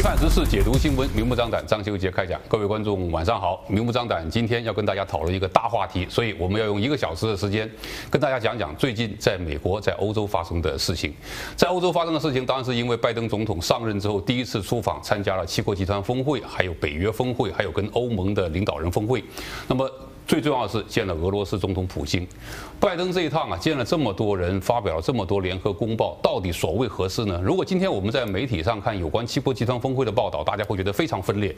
批判时事，解读新闻，明目张胆。张修杰开讲，各位观众晚上好。明目张胆，今天要跟大家讨论一个大话题，所以我们要用1个小时的时间跟大家讲讲最近在美国、在欧洲发生的事情。在欧洲发生的事情，当然是因为拜登总统上任之后第一次出访，参加了7国集团峰会，还有北约峰会，还有跟欧盟的领导人峰会。那么最重要的是见了俄罗斯总统普京。拜登这一趟啊，见了这么多人，发表了这么多联合公报，到底所谓何事呢？如果今天我们在媒体上看有关7国集团峰会的报道，大家会觉得非常分裂。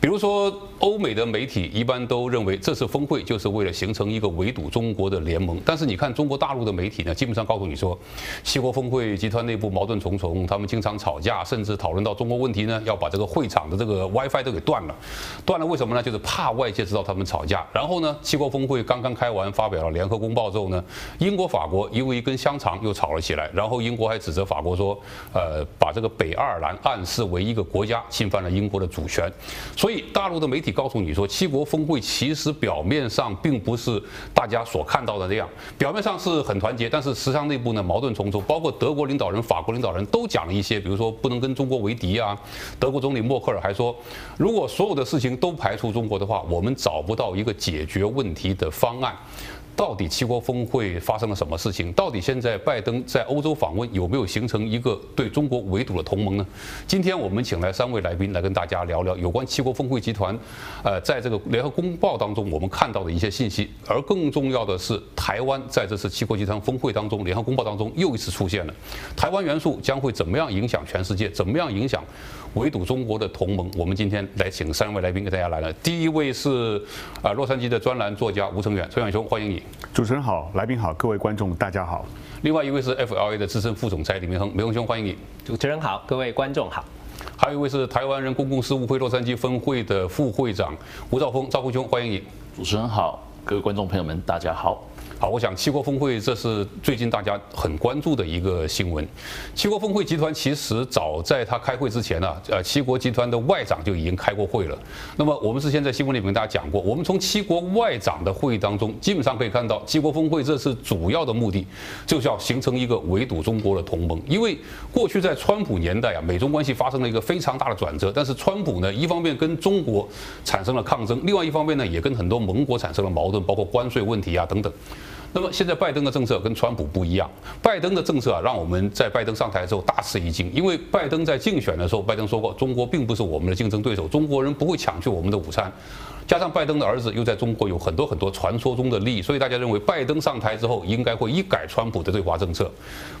比如说，欧美的媒体一般都认为这次峰会就是为了形成一个围堵中国的联盟，但是你看中国大陆的媒体呢，基本上告诉你说，7国峰会集团内部矛盾重重，他们经常吵架，甚至讨论到中国问题呢，要把这个会场的这个 WiFi 都给断了。断了为什么呢？就是怕外界知道他们吵架。然后呢？7国峰会刚刚开完，发表了联合公报之后呢，英国、法国因为一根香肠又吵了起来。然后英国还指责法国说，把这个北爱尔兰暗示为一个国家，侵犯了英国的主权。所以大陆的媒体告诉你说，7国峰会其实表面上并不是大家所看到的这样，表面上是很团结，但是实际上内部呢矛盾重重。包括德国领导人、法国领导人都讲了一些，比如说不能跟中国为敌啊。德国总理默克尔还说，如果所有的事情都排除中国的话，我们找不到一个解决问题的方案。到底7国峰会发生了什么事情？到底现在拜登在欧洲访问有没有形成一个对中国围堵的同盟呢？今天我们请来3位来宾来跟大家聊聊有关7国峰会集团，在这个联合公报当中我们看到的一些信息。而更重要的是，台湾在这次7国集团峰会当中、联合公报当中又一次出现了。台湾元素将会怎么样影响全世界？怎么样影响围堵中国的同盟？我们今天来请3位来宾给大家来了。第一位是洛杉矶的专栏作家吴承远，承远兄，欢迎你。主持人好，来宾好，各位观众大家好。另外一位是 FLA 的资深副总裁李明亨，明亨兄欢迎你。主持人好，各位观众好。还有一位是台湾人公共事务会洛杉矶分会的副会长吴兆峰，兆峰兄欢迎你。主持人好，各位观众朋友们大家好。好，我想7国峰会这是最近大家很关注的一个新闻。7国峰会集团其实早在他开会之前呢，7国集团的外长就已经开过会了。那么我们之前在新闻里面跟大家讲过，我们从7国外长的会议当中，基本上可以看到7国峰会这次主要的目的就是要形成一个围堵中国的同盟。因为过去在川普年代啊，美中关系发生了一个非常大的转折，但是川普呢，一方面跟中国产生了抗争，另外一方面呢，也跟很多盟国产生了矛盾，包括关税问题啊等等。那么现在拜登的政策跟川普不一样，拜登的政策啊，让我们在拜登上台之后大吃一惊。因为拜登在竞选的时候，拜登说过，中国并不是我们的竞争对手，中国人不会抢去我们的午餐。加上拜登的儿子又在中国有很多很多传说中的利益，所以大家认为拜登上台之后应该会一改川普的对华政策。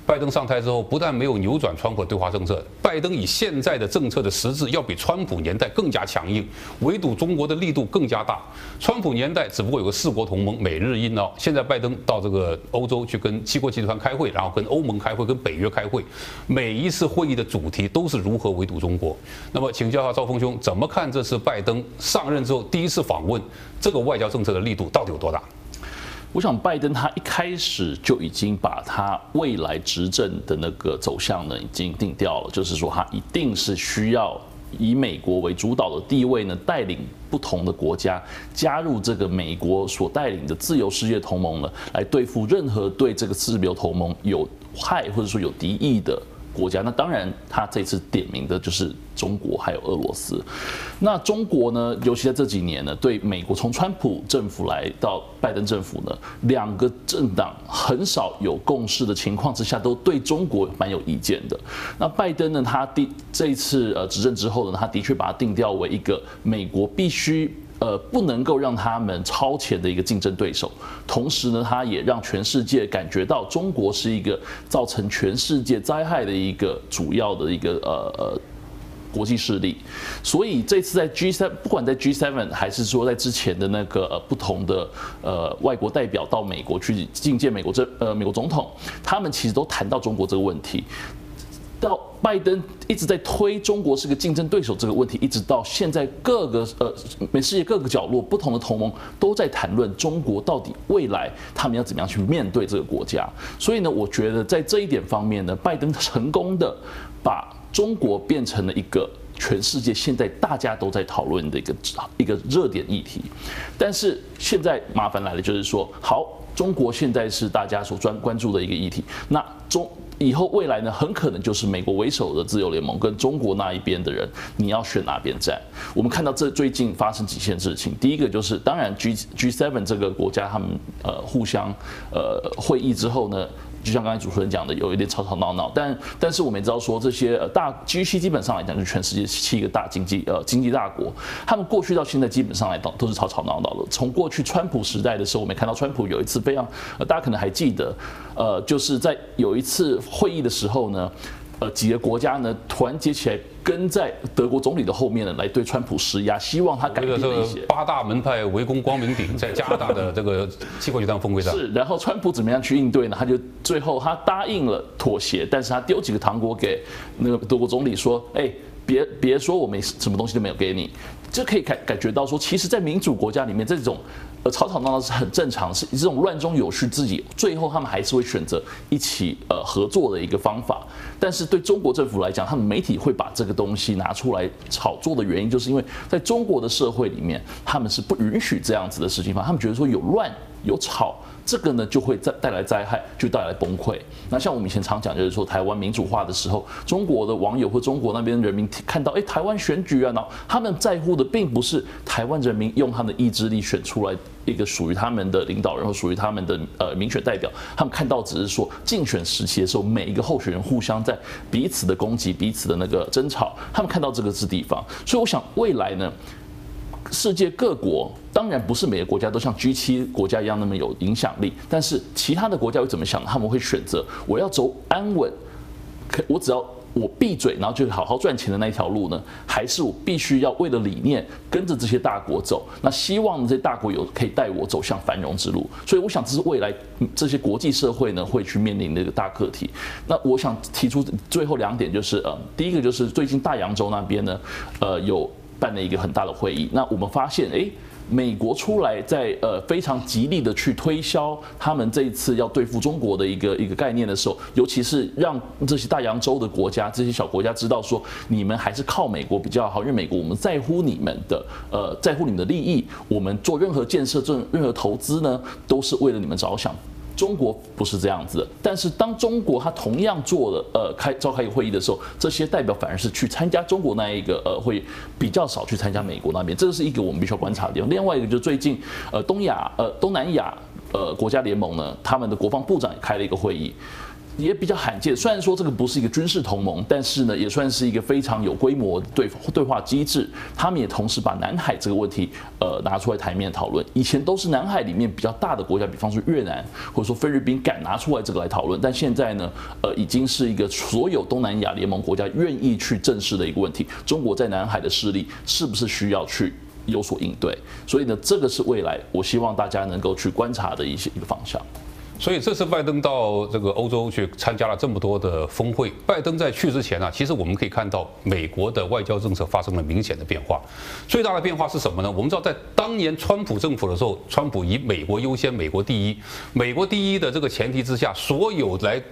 拜登上台之后不但没有扭转川普的对华政策，拜登以现在的政策的实质要比川普年代更加强硬，围堵中国的力度更加大。川普年代只不过有个4国同盟，美日印澳，现在拜登到这个欧洲去跟7国集团开会，然后跟欧盟开会，跟北约开会，每一次会议的主题都是如何围堵中国。那么请教一下兆峰兄，怎么看这次拜登上任之后第一次访问，这个外交政策的力度到底有多大？我想拜登他一开始就已经把他未来执政的那个走向呢已经定掉了，就是说他一定是需要以美国为主导的地位呢，带领不同的国家加入这个美国所带领的自由世界同盟呢，来对付任何对这个自由同盟有害或者说有敌意的国家。那当然他这次点名的就是中国还有俄罗斯。那中国呢，尤其在这几年呢，对美国从川普政府来到拜登政府呢，2个政党很少有共识的情况之下，都对中国蛮有意见的。那拜登呢，他这一次执政之后呢，他的确把它定调为一个美国必须不能够让他们超前的一个竞争对手，同时呢，他也让全世界感觉到中国是一个造成全世界灾害的一个主要的一个国际势力。所以这次在 G7， 不管在 G7 还是说在之前的那个不同的外国代表到美国去觐见美国总统，他们其实都谈到中国这个问题。到拜登一直在推中国是个竞争对手这个问题，一直到现在各个世界各个角落不同的同盟都在谈论中国到底未来他们要怎么样去面对这个国家。所以呢，我觉得在这一点方面呢，拜登成功的把中国变成了一个全世界现在大家都在讨论的一个热点议题。但是现在麻烦来了，就是说好。中国现在是大家所关注的一个议题。那以后未来呢，很可能就是美国为首的自由联盟跟中国那一边的人，你要选哪边站？我们看到这最近发生几件事情，第一个就是当然 G7 这个国家他们互相会议之后呢。 就像刚才主持人讲的，有一点吵吵闹闹，但是我们也知道说，这些大 G7 基本上来讲，就全世界7个大经济大国，他们过去到现在基本上来讲都是吵吵闹闹的。从过去川普时代的时候，我们也看到川普有一次非常，大家可能还记得，就是在有一次会议的时候呢，几个国家呢团结起来。 跟在德国总理的后面呢，来对川普施压，希望他改变一些。八大门派围攻光明顶，在加拿大的这个气候集团峰会上。是，然后川普怎么样去应对呢？他就最后他答应了妥协，但是他丢几个糖果给那个德国总理说：“哎，别说我没什么东西都没有给你。”这可以感觉到说，其实，在民主国家里面，这种吵吵闹闹是很正常，是这种乱中有序，自己最后他们还是会选择一起合作的一个方法。但是对中国政府来讲，他们媒体会把这个 东西拿出来炒作的原因，就是因为在中国的社会里面，他们是不允许这样子的事情发生，他们觉得说有乱有吵，这个呢就会带来灾害，就带来崩溃。那像我们以前常讲，就是说台湾民主化的时候，中国的网友或中国那边人民看到，哎，台湾选举啊，然后他们在乎的并不是台湾人民用他们的意志力选出来一个属于他们的领导人，或属于他们的民选代表，他们看到只是说竞选时期的时候，每一个候选人互相在彼此的攻击、彼此的那个争吵。 他们看到这个是地方，所以我想未来呢，世界各国当然不是每个国家都像 G7 国家一样那么有影响力，但是其他的国家会怎么想？他们会选择我要走安稳，我只要我闭嘴，然后就好好赚钱的那一条路呢，还是我必须要为了理念跟着这些大国走？那希望这些大国可以带我走向繁荣之路。所以我想这是未来这些国际社会呢会去面临的一个大课题。那我想提出最后2点，就是第一个就是最近大洋洲那边呢，有办了一个很大的会议。那我们发现，哎，美国出来在非常极力的去推销他们这一次要对付中国的一个概念的时候，尤其是让这些大洋洲的国家、这些小国家知道说，你们还是靠美国比较好，因为美国我们在乎你们的在乎你们的利益，我们做任何建设、做任何投资呢，都是为了你们着想。 中国不是这样子的，但是当中国他同样做了召开一个会议的时候，这些代表反而是去参加中国那一个会议，比较少去参加美国那边，这个是一个我们必须要观察的地方。另外一个就是最近东南亚国家联盟呢，他们的国防部长也开了一个会议。 也比较罕见，虽然说这个不是一个军事同盟，但是呢，也算是一个非常有规模的对话机制。他们也同时把南海这个问题，拿出来台面讨论。以前都是南海里面比较大的国家，比方说越南或者说菲律宾敢拿出来这个来讨论，但现在呢，已经是一个所有东南亚联盟国家愿意去正视的一个问题。中国在南海的势力是不是需要去有所应对？所以呢，这个是未来我希望大家能够去观察的一个方向。 所以这次拜登到这个欧洲去参加了这么多的峰会。拜登在去之前呢，其实我们可以看到美国的外交政策发生了明显的变化。最大的变化是什么呢？我们知道，在当年川普政府的时候，川普以美国优先、美国第一、美国第一的这个前提之下，所有来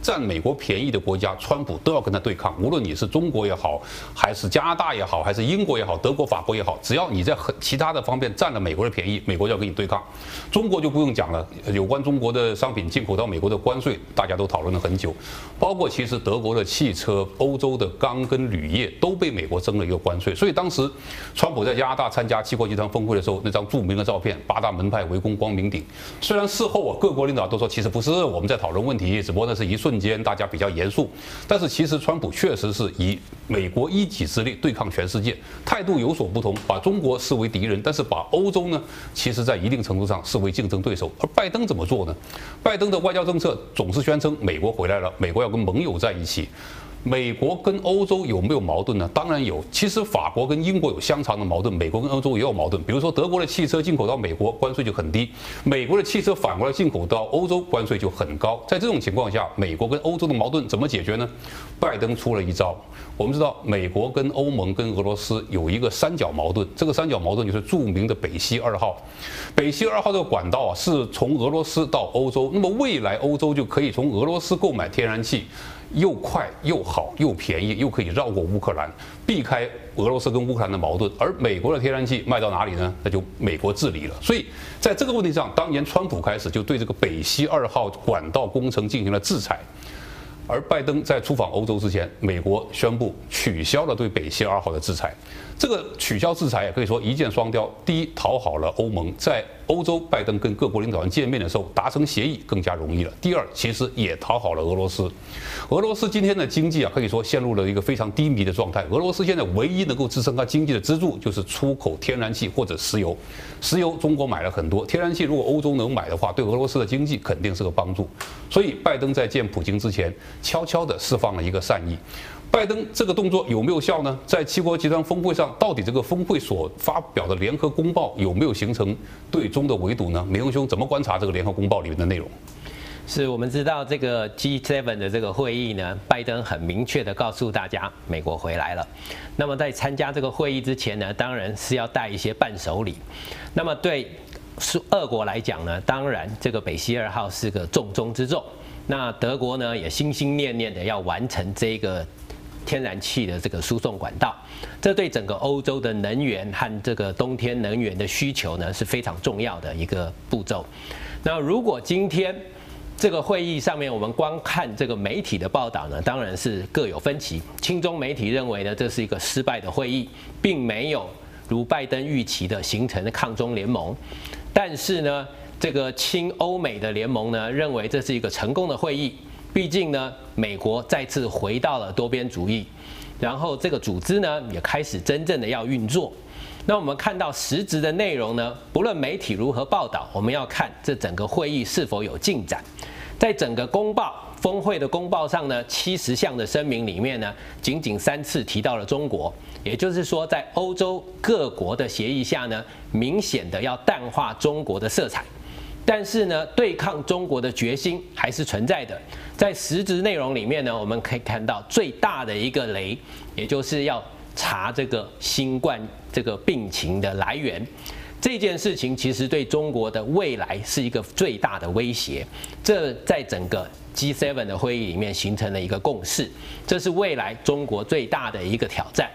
占美国便宜的国家，川普都要跟他对抗。无论你是中国也好，还是加拿大也好，还是英国也好，德国、法国也好，只要你在其他的方面占了美国的便宜，美国就要跟你对抗。中国就不用讲了，有关中国的商品进口到美国的关税，大家都讨论了很久。包括其实德国的汽车、欧洲的钢跟铝业都被美国征了一个关税。所以当时川普在加拿大参加七国集团峰会的时候，那张著名的照片——八大门派围攻光明顶。虽然事后啊，各国领导都说其实不是我们在讨论问题，只不过那是一瞬 瞬间，大家比较严肃，但是其实川普确实是以美国一己之力对抗全世界，态度有所不同，把中国视为敌人，但是把欧洲呢，其实在一定程度上视为竞争对手。而拜登怎么做呢？拜登的外交政策总是宣称美国回来了，美国要跟盟友在一起。 美国跟欧洲有没有矛盾呢？当然有。其实法国跟英国有相当的矛盾，美国跟欧洲也有矛盾。比如说德国的汽车进口到美国关税就很低，美国的汽车反过来进口到欧洲关税就很高。在这种情况下，美国跟欧洲的矛盾怎么解决呢？拜登出了一招。我们知道，美国跟欧盟跟俄罗斯有一个三角矛盾，这个三角矛盾就是著名的北溪2号。北溪2号这个管道啊，是从俄罗斯到欧洲。那么未来欧洲就可以从俄罗斯购买天然气。又快又好又便宜，又可以绕过乌克兰，避开俄罗斯跟乌克兰的矛盾。而美国的天然气卖到哪里呢？那就美国治理了。所以在这个问题上，当年川普开始就对这个北溪2号管道工程进行了制裁。 而拜登在出访欧洲之前，美国宣布取消了对北溪2号的制裁。这个取消制裁也可以说一箭双雕：第一，讨好了欧盟，在欧洲拜登跟各国领导人见面的时候达成协议更加容易了；第二，其实也讨好了俄罗斯。俄罗斯今天的经济可以说陷入了一个非常低迷的状态。俄罗斯现在唯一能够支撑它经济的支柱就是出口天然气或者石油。石油中国买了很多，天然气如果欧洲能买的话，对俄罗斯的经济肯定是个帮助。所以拜登在见普京之前， 悄悄地释放了一个善意，拜登这个动作有没有效呢？在七国集团峰会上，到底这个峰会所发表的联合公报有没有形成对中的围堵呢？明荣兄怎么观察这个联合公报里面的内容？ 是我们知道这个 G7 的这个会议呢，拜登很明确的告诉大家，美国回来了。那么在参加这个会议之前呢，当然是要带一些伴手礼。那么对俄国来讲呢，当然这个北溪2号是个重中之重。那德国呢也心心念念的要完成这个天然气的这个输送管道，这对整个欧洲的能源和这个冬天能源的需求呢是非常重要的一个步骤。那如果今天 这个会议上面，我们光看这个媒体的报道呢，当然是各有分歧。亲中媒体认为呢，这是一个失败的会议，并没有如拜登预期的形成抗中联盟。但是呢，这个亲欧美的联盟呢，认为这是一个成功的会议。毕竟呢，美国再次回到了多边主义，然后这个组织呢，也开始真正的要运作。 那我们看到实质的内容呢，不论媒体如何报道，我们要看这整个会议是否有进展。在整个公报峰会的公报上呢，70项的声明里面呢，仅仅3次提到了中国，也就是说，在欧洲各国的协议下呢，明显的要淡化中国的色彩。 但是呢，对抗中国的决心还是存在的。在实质内容里面呢，我们可以看到最大的一个雷，也就是要查这个新冠这个病情的来源。这件事情其实对中国的未来是一个最大的威胁。这在整个 G7 的会议里面形成了一个共识，这是未来中国最大的一个挑战。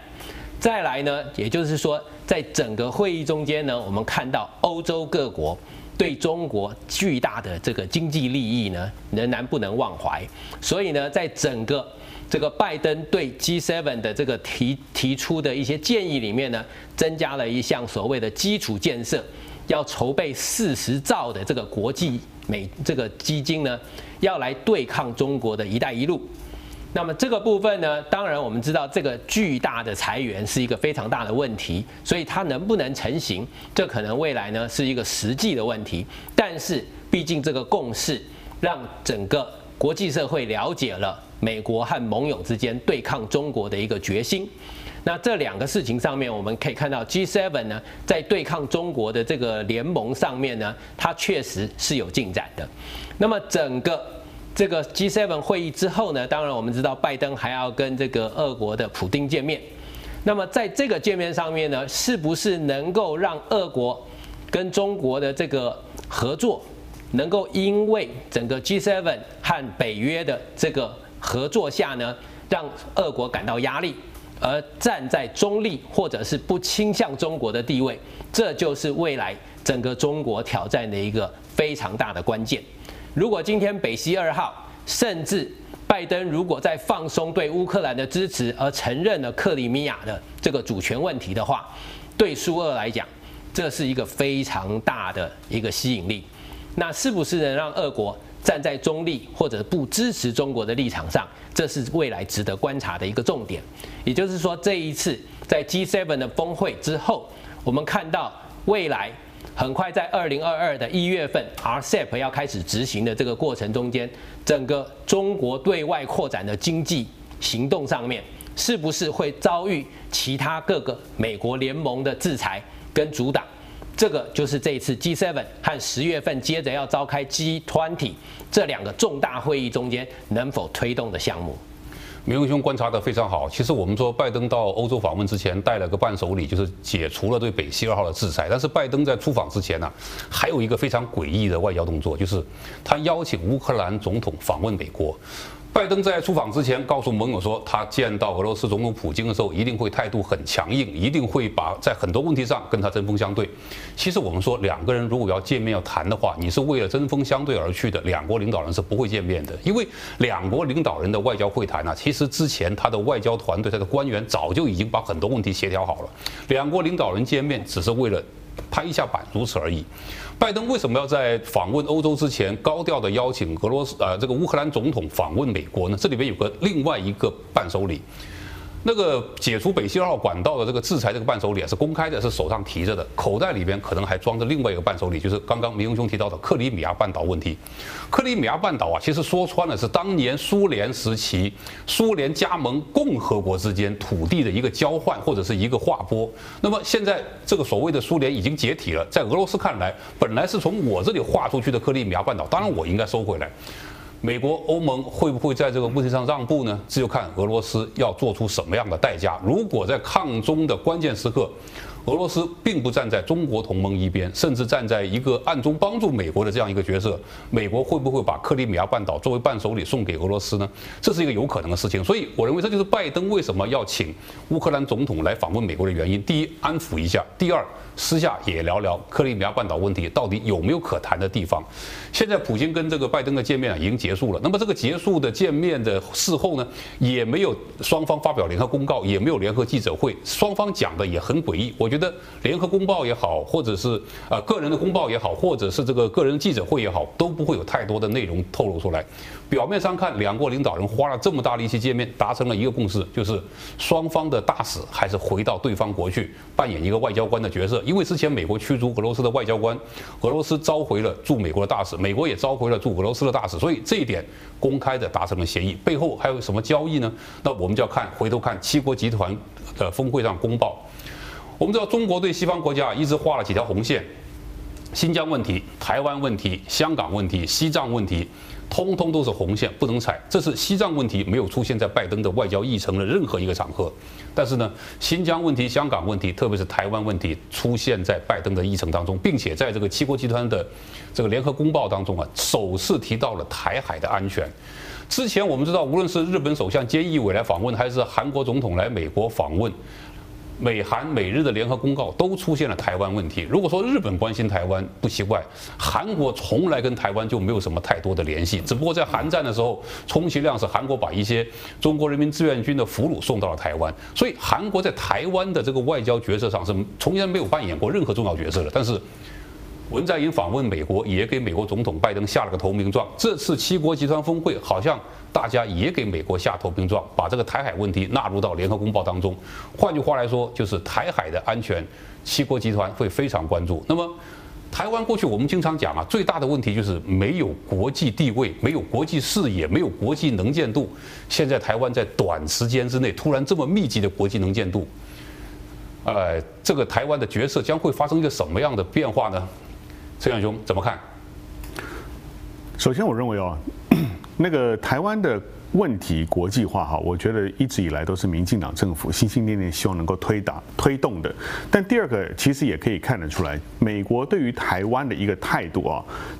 再来呢，也就是说，在整个会议中间呢，我们看到欧洲各国对中国巨大的这个经济利益呢，仍然不能忘怀。所以呢，在整个这个拜登对 G7 的这个提出的一些建议里面呢，增加了一项所谓的基础建设，要筹备40兆的这个国际基金呢，要来对抗中国的一带一路。 那么这个部分呢，当然我们知道这个巨大的裁员是一个非常大的问题，所以它能不能成型，这可能未来呢是一个实际的问题。但是毕竟这个共识让整个国际社会了解了美国和盟友之间对抗中国的一个决心。那这两个事情上面，我们可以看到 G7 呢在对抗中国的这个联盟上面呢，它确实是有进展的。那么整个 这个 G7 会议之后呢，当然我们知道拜登还要跟这个俄国的普丁见面。那么在这个见面上面呢，是不是能够让俄国跟中国的这个合作，能够因为整个 G7 和北约的这个合作下呢，让俄国感到压力，而站在中立或者是不倾向中国的地位？这就是未来整个中国挑战的一个非常大的关键。 如果今天北溪2号，甚至拜登如果在放松对乌克兰的支持，而承认了克里米亚的这个主权问题的话，对苏俄来讲，这是一个非常大的一个吸引力。那是不是能让俄国站在中立或者不支持中国的立场上，这是未来值得观察的一个重点。也就是说，这一次在 G7 的峰会之后，我们看到未来。 很快，在2022的1月份 ，RCEP 要开始执行的这个过程中间，整个中国对外扩展的经济行动上面，是不是会遭遇其他各个美国联盟的制裁跟阻挡？这个就是这一次 G7 和10月份接着要召开 G20 这两个重大会议中间能否推动的项目。 明荣兄观察得非常好。其实我们说，拜登到欧洲访问之前带了个伴手礼，就是解除了对北溪2号的制裁。但是拜登在出访之前呢，还有一个非常诡异的外交动作，就是他邀请乌克兰总统访问美国。拜登在出访之前告诉盟友说，他见到俄罗斯总统普京的时候，一定会态度很强硬，一定会把在很多问题上跟他针锋相对。其实我们说，两个人如果要见面要谈的话，你是为了针锋相对而去的，两国领导人是不会见面的，因为两国领导人的外交会谈呢，其实之前他的外交团队、他的官员早就已经把很多问题协调好了，两国领导人见面只是为了拍一下板，如此而已。拜登为什么要在访问欧洲之前高调的邀请乌克兰总统访问美国呢？这里边有个另外一个伴手礼，那个解除北溪二号管道的这个制裁这个伴手礼是公开的，是手上提着的，口袋里边可能还装着另外一个伴手礼，就是刚刚明庸兄提到的克里米亚半岛问题。克里米亚半岛啊，其实说穿了是当年苏联时期苏联加盟共和国之间土地的一个交换或者是一个划拨。那么现在这个所谓的苏联已经解体了，在俄罗斯看来，本来是从我这里划出去的克里米亚半岛，当然我应该收回来。美国、欧盟会不会在这个问题上让步呢？这就看俄罗斯要做出什么样的代价。如果在抗中的关键时刻，俄罗斯并不站在中国同盟一边，甚至站在一个暗中帮助美国的这样一个角色，美国会不会把克里米亚半岛作为伴手礼送给俄罗斯呢？这是一个有可能的事情。所以，我认为这就是拜登为什么要请乌克兰总统来访问美国的原因：第一，安抚一下；第二，私下也聊聊克里米亚半岛问题到底有没有可谈的地方。现在普京跟这个拜登的见面已经结束了，那么这个结束的见面的事后呢，也没有双方发表联合公告，也没有联合记者会，双方讲的也很诡异。我觉得联合公报也好，或者是个人的公报也好，或者是这个个人记者会也好，都不会有太多的内容透露出来。表面上看，两国领导人花了这么大力气见面，达成了一个共识，就是双方的大使还是回到对方国去扮演一个外交官的角色。因为之前美国驱逐俄罗斯的外交官，俄罗斯召回了驻美国的大使，美国也召回了驻俄罗斯的大使，所以这一点公开的达成了协议。背后还有什么交易呢？那我们就要回头看七国集团的峰会上公报。我们知道中国对西方国家一直画了几条红线，新疆问题、台湾问题、香港问题、西藏问题，通通都是红线，不能踩。这是西藏问题没有出现在拜登的外交议程的任何一个场合，但是呢，新疆问题、香港问题，特别是台湾问题，出现在拜登的议程当中，并且在这个七国集团的这个联合公报当中啊，首次提到了台海的安全。之前我们知道，无论是日本首相菅义伟来访问，还是韩国总统来美国访问，美韩美日的联合公告都出现了台湾问题。如果说日本关心台湾不奇怪，韩国从来跟台湾就没有什么太多的联系，只不过在韩战的时候，充其量是韩国把一些中国人民志愿军的俘虏送到了台湾，所以韩国在台湾的这个外交角色上是从来没有扮演过任何重要角色的。但是文在寅访问美国，也给美国总统拜登下了个投名状。这次七国集团峰会好像大家也给美国下投名状，把这个台海问题纳入到联合公报当中。换句话来说，就是台海的安全，七国集团会非常关注。那么台湾过去我们经常讲啊，最大的问题就是没有国际地位，没有国际视野，没有国际能见度。现在台湾在短时间之内突然这么密集的国际能见度，这个台湾的角色将会发生一个什么样的变化呢？陈远兄怎么看？首先，我认为那个台湾的问题国际化我觉得一直以来都是民进党政府心心念念希望能够推动的。但第二个，其实也可以看得出来，美国对于台湾的一个态度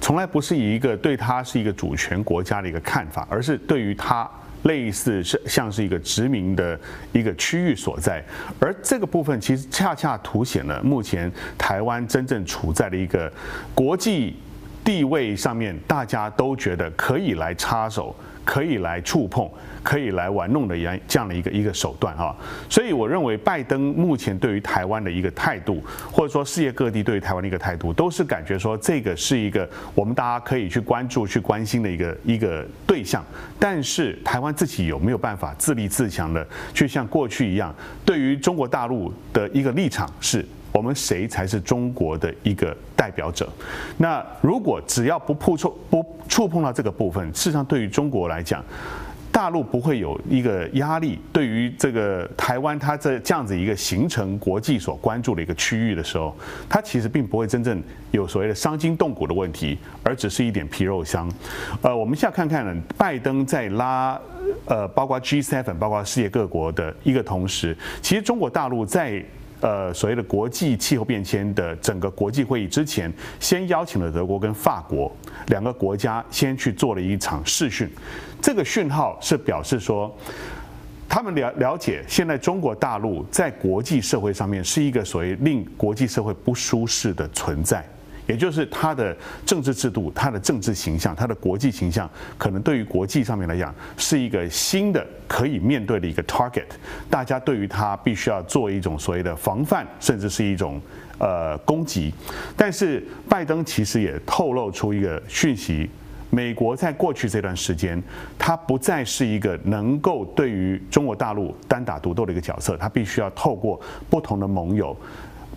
从来不是以一个对它是一个主权国家的一个看法，而是对于它类似像是一个殖民的一个区域所在，而这个部分其实恰恰凸显了目前台湾真正处在的一个国际地位上面，大家都觉得可以来插手，可以来触碰，可以来玩弄的这样的一个手段所以我认为拜登目前对于台湾的一个态度，或者说世界各地对于台湾的一个态度，都是感觉说这个是一个我们大家可以去关注、去关心的一个对象。但是台湾自己有没有办法自立自强的，去像过去一样，对于中国大陆的一个立场是？我们谁才是中国的一个代表者？那如果只要不触碰到这个部分，事实上对于中国来讲，大陆不会有一个压力。对于这个台湾，它这样子一个形成国际所关注的一个区域的时候，它其实并不会真正有所谓的伤筋动骨的问题，而只是一点皮肉伤。我们现在看看呢，拜登在拉包括 G7，包括世界各国的一个同时，其实中国大陆在所谓的国际气候变迁的整个国际会议之前，先邀请了德国跟法国两个国家先去做了一场视讯。这个讯号是表示说，他们了解现在中国大陆在国际社会上面是一个所谓令国际社会不舒适的存在。 也就是他的政治制度、他的政治形象、他的国际形象，可能对于国际上面来讲是一个新的可以面对的一个 target。大家对于他必须要做一种所谓的防范，甚至是一种攻击。但是拜登其实也透露出一个讯息：美国在过去这段时间，他不再是一个能够对于中国大陆单打独斗的一个角色，他必须要透过不同的盟友，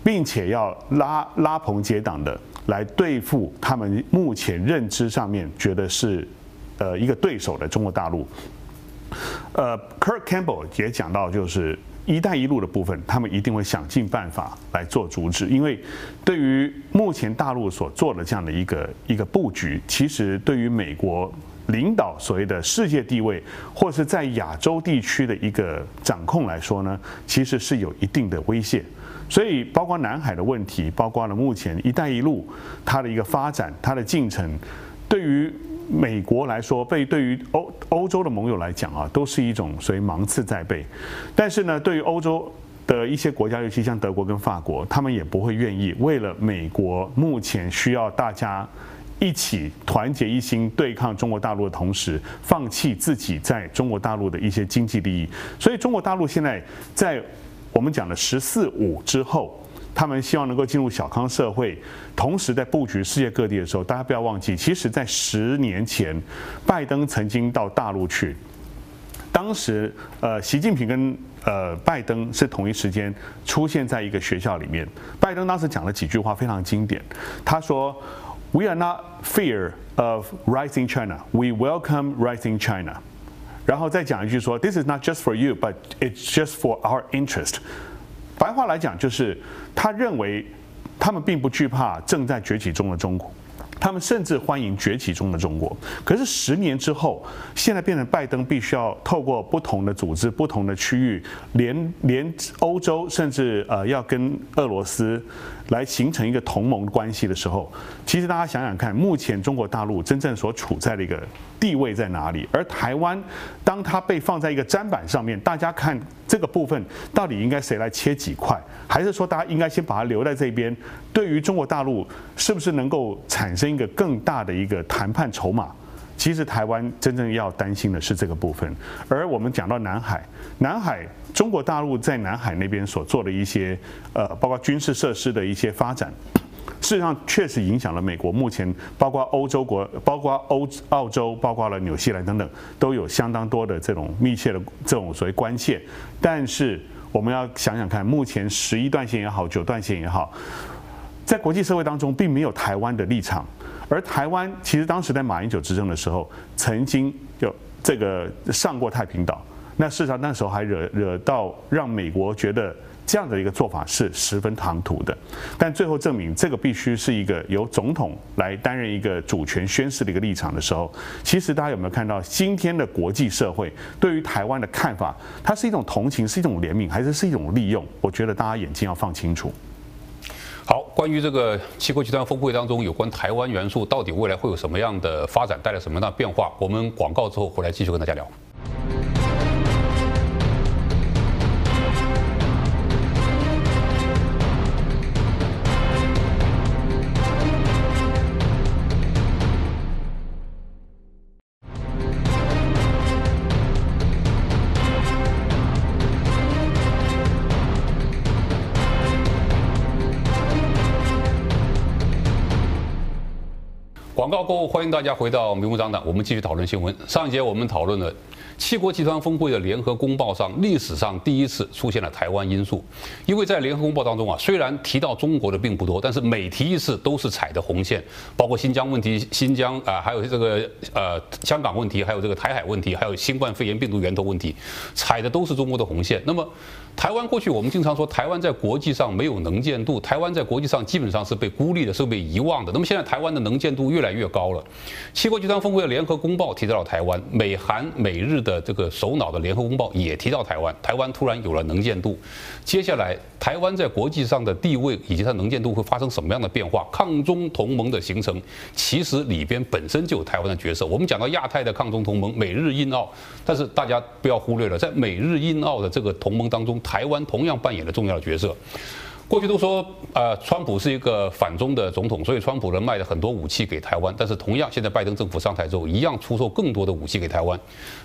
并且要拉朋结党的。 来对付他们目前认知上面觉得是，一个对手的中国大陆。Kirk Campbell 也讲到，就是“一带一路”的部分，他们一定会想尽办法来做阻止，因为对于目前大陆所做的这样的一个布局，其实对于美国。 领导所谓的世界地位，或是在亚洲地区的一个掌控来说呢，其实是有一定的威胁。所以，包括南海的问题，包括了目前“一带一路”它的一个发展、它的进程，对于美国来说，对于欧洲的盟友来讲啊，都是一种所谓芒刺在背。但是呢，对于欧洲的一些国家，尤其像德国跟法国，他们也不会愿意为了美国目前需要大家。 一起团结一心对抗中国大陆的同时，放弃自己在中国大陆的一些经济利益。所以，中国大陆现在在我们讲的“14-5”之后，他们希望能够进入小康社会，同时在布局世界各地的时候，大家不要忘记，其实在10年前，拜登曾经到大陆去，当时习近平跟。 拜登是同一时间出现在一个学校里面。拜登当时讲了几句话非常经典，他说 ：“We are not fear of rising China. We welcome rising China.” 然后再讲一句说 ：“This is not just for you, but it's just for our interest.” 白话来讲就是，他认为他们并不惧怕正在崛起中的中国。 他们甚至欢迎崛起中的中国。可是10年之后，现在变成拜登必须要透过不同的组织、不同的区域，连欧洲，甚至要跟俄罗斯来形成一个同盟关系的时候，其实大家想想看，目前中国大陆真正所处在的一个地位在哪里？而台湾，当它被放在一个砧板上面，大家看这个部分到底应该谁来切几块？还是说大家应该先把它留在这边？对于中国大陆，是不是能够产生？ 一个更大的一个谈判筹码，其实台湾真正要担心的是这个部分。而我们讲到南海中国大陆在南海那边所做的一些包括军事设施的一些发展，事实上确实影响了美国目前包括欧洲国、包括澳洲、包括了纽西兰等等，都有相当多的这种密切的这种所谓关切。但是我们要想想看，目前11段线也好，9段线也好。 在国际社会当中，并没有台湾的立场，而台湾其实当时在马英九执政的时候，曾经就这个上过太平岛，那事实上那时候还惹到让美国觉得这样的一个做法是十分唐突的，但最后证明这个必须是一个由总统来担任一个主权宣示的一个立场的时候，其实大家有没有看到今天的国际社会对于台湾的看法？它是一种同情，是一种怜悯，还是一种利用？我觉得大家眼睛要放清楚。 好，关于这个七国集团峰会当中有关台湾元素到底未来会有什么样的发展，带来什么样的变化，我们广告之后回来继续跟大家聊。广告过后，欢迎大家回到明目张胆，我们继续讨论新闻。上一节我们讨论了七国集团峰会的联合公报上，历史上第一次出现了台湾因素。因为在联合公报当中啊，虽然提到中国的并不多，但是每提一次都是踩的红线，包括新疆问题、新疆还有这个香港问题，还有这个台海问题，还有新冠肺炎病毒源头问题，踩的都是中国的红线。那么，台湾过去我们经常说，台湾在国际上没有能见度，台湾在国际上基本上是被孤立的，是被遗忘的。那么现在台湾的能见度越来越高了。七国集团峰会的联合公报提到了台湾，美韩、美日的。的这个首脑的联合公报也提到台湾，台湾突然有了能见度，接下来台湾在国际上的地位以及它能见度会发生什么样的变化？抗中同盟的形成，其实里边本身就有台湾的角色。我们讲到亚太的抗中同盟，美日印澳，但是大家不要忽略了，在美日印澳的这个同盟当中，台湾同样扮演了重要的角色。 过去都说，川普是一个反中的总统，所以川普人卖了很多武器给台湾。但是同样，现在拜登政府上台之后，一样出售更多的武器给台湾。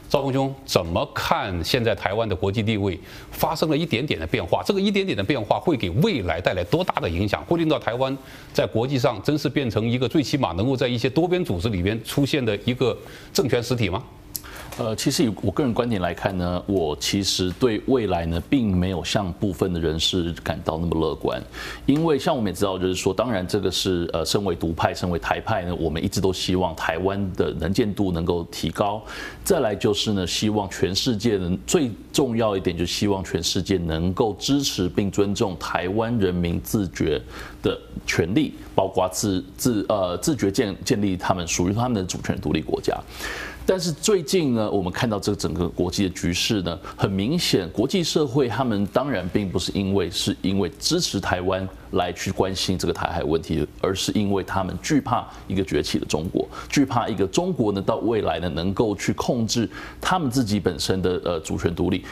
赵峰兄怎么看现在台湾的国际地位发生了一点点的变化？这个一点点的变化会给未来带来多大的影响？会令到台湾在国际上真是变成一个最起码能够在一些多边组织里边出现的一个政权实体吗？ 其实以我个人观点来看呢，我其实对未来呢，并没有像部分的人士感到那么乐观，因为像我们也知道，就是说，当然这个是身为独派、身为台派呢，我们一直都希望台湾的能见度能够提高。再来就是呢，希望全世界人最重要一点，就是希望全世界能够支持并尊重台湾人民自觉的权利，包括自觉建立他们属于他们的主权独立国家。 但是最近呢，我们看到这整个国际的局势呢，很明显，国际社会他们当然并不是因为支持台湾来去关心这个台海问题，而是因为他们惧怕一个崛起的中国，惧怕一个中国呢到未来呢能够去控制他们自己本身的主权独立，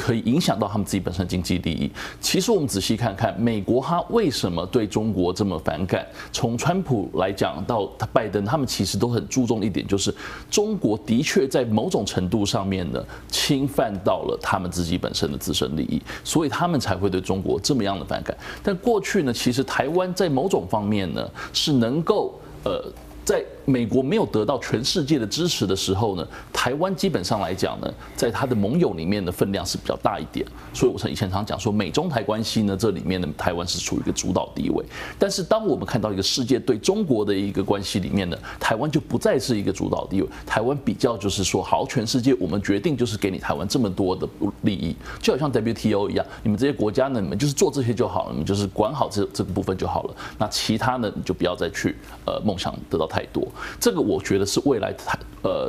可以影响到他们自己本身的经济利益。其实我们仔细看看，美国他为什么对中国这么反感？从川普来讲到拜登，他们其实都很注重一点，就是中国。 我的确在某种程度上面呢，侵犯到了他们自己本身的自身利益，所以他们才会对中国这么样的反感。但过去呢，其实台湾在某种方面呢，是能够在美国没有得到全世界的支持的时候呢，台湾基本上来讲呢，在它的盟友里面的分量是比较大一点，所以我以前常讲说，美中台关系呢，这里面的台湾是处于一个主导地位。但是当我们看到一个世界对中国的一个关系里面呢，台湾就不再是一个主导地位，台湾比较就是说，好，全世界我们决定就是给你台湾这么多的利益，就好像 WTO 一样，你们这些国家呢，你们就是做这些就好了，你们就是管好这个部分就好了，那其他呢，你就不要再去梦想得到太多。 这个我觉得是未来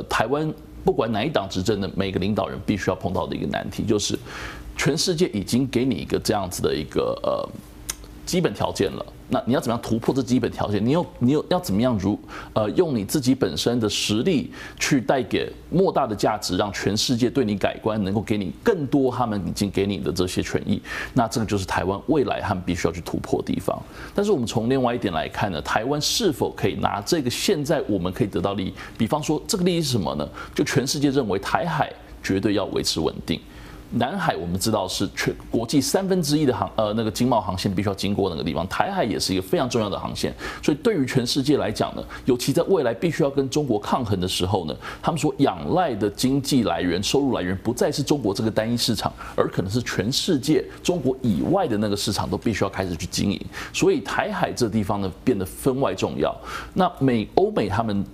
台湾不管哪一党执政的每个领导人必须要碰到的一个难题，就是全世界已经给你一个这样子的一个基本条件了。 那你要怎么样突破这基本条件？你要怎么样用你自己本身的实力去带给莫大的价值，让全世界对你改观，能够给你更多他们已经给你的这些权益。那这个就是台湾未来他们必须要去突破的地方。但是我们从另外一点来看呢，台湾是否可以拿这个现在我们可以得到利益？比方说这个利益是什么呢？就全世界认为台海绝对要维持稳定。 南海我们知道是全国际1/3的那个经贸航线必须要经过那个地方，台海也是一个非常重要的航线，所以对于全世界来讲呢，尤其在未来必须要跟中国抗衡的时候呢，他们所仰赖的经济来源、收入来源不再是中国这个单一市场，而可能是全世界中国以外的那个市场都必须要开始去经营，所以台海这地方呢变得分外重要。那欧美他们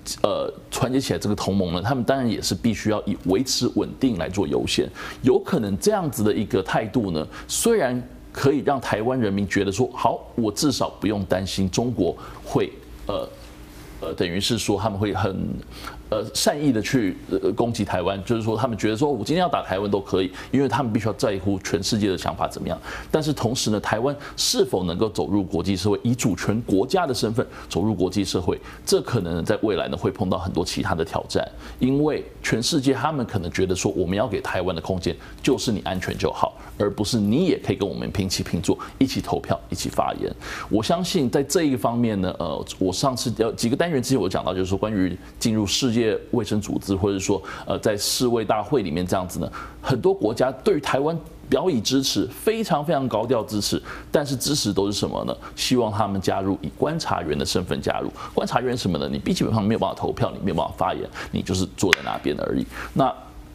团结起来这个同盟呢，他们当然也是必须要以维持稳定来做优先，有可能。 这样子的一个态度呢，虽然可以让台湾人民觉得说，好，我至少不用担心中国会等于是说他们会很善意的去攻击台湾，就是说他们觉得说我今天要打台湾都可以，因为他们必须要在乎全世界的想法怎么样。但是同时呢，台湾是否能够走入国际社会，以主权国家的身份走入国际社会，这可能在未来呢会碰到很多其他的挑战，因为全世界他们可能觉得说我们要给台湾的空间就是你安全就好，而不是你也可以跟我们平起平坐，一起投票，一起发言。我相信在这一方面呢，我上次几个单元之前我讲到，就是说关于进入世界卫生组织，或者说在世卫大会里面这样子呢，很多国家对于台湾表以支持，非常非常高调支持，但是支持都是什么呢？希望他们加入以观察员的身份加入。观察员什么呢？你基本上没有办法投票，你没有办法发言，你就是坐在那边而已。那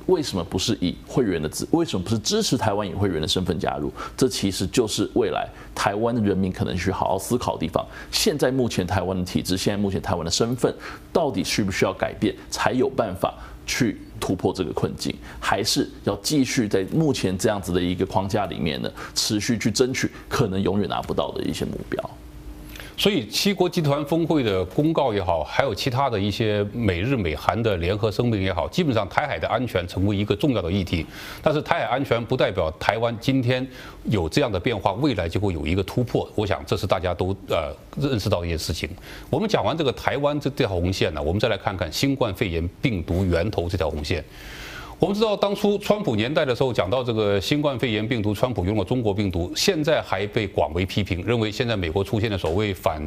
为什么不是以会员的为什么不是支持台湾以会员的身份加入？这其实就是未来台湾的人民可能去好好思考的地方。现在目前台湾的体制，现在目前台湾的身份，到底需不需要改变，才有办法去突破这个困境？还是要继续在目前这样子的一个框架里面呢，持续去争取可能永远拿不到的一些目标？所以七国集团峰会的公告也好，还有其他的一些美日美韩的联合声明也好，基本上台海的安全成为一个重要的议题。但是台海安全不代表台湾今天有这样的变化，未来就会有一个突破。我想这是大家都认识到一件事情。我们讲完这个台湾这条红线呢，我们再来看看新冠肺炎病毒源头这条红线。 我们知道，当初川普年代的时候，讲到这个新冠肺炎病毒，川普用了中国病毒，现在还被广为批评，认为现在美国出现的所谓反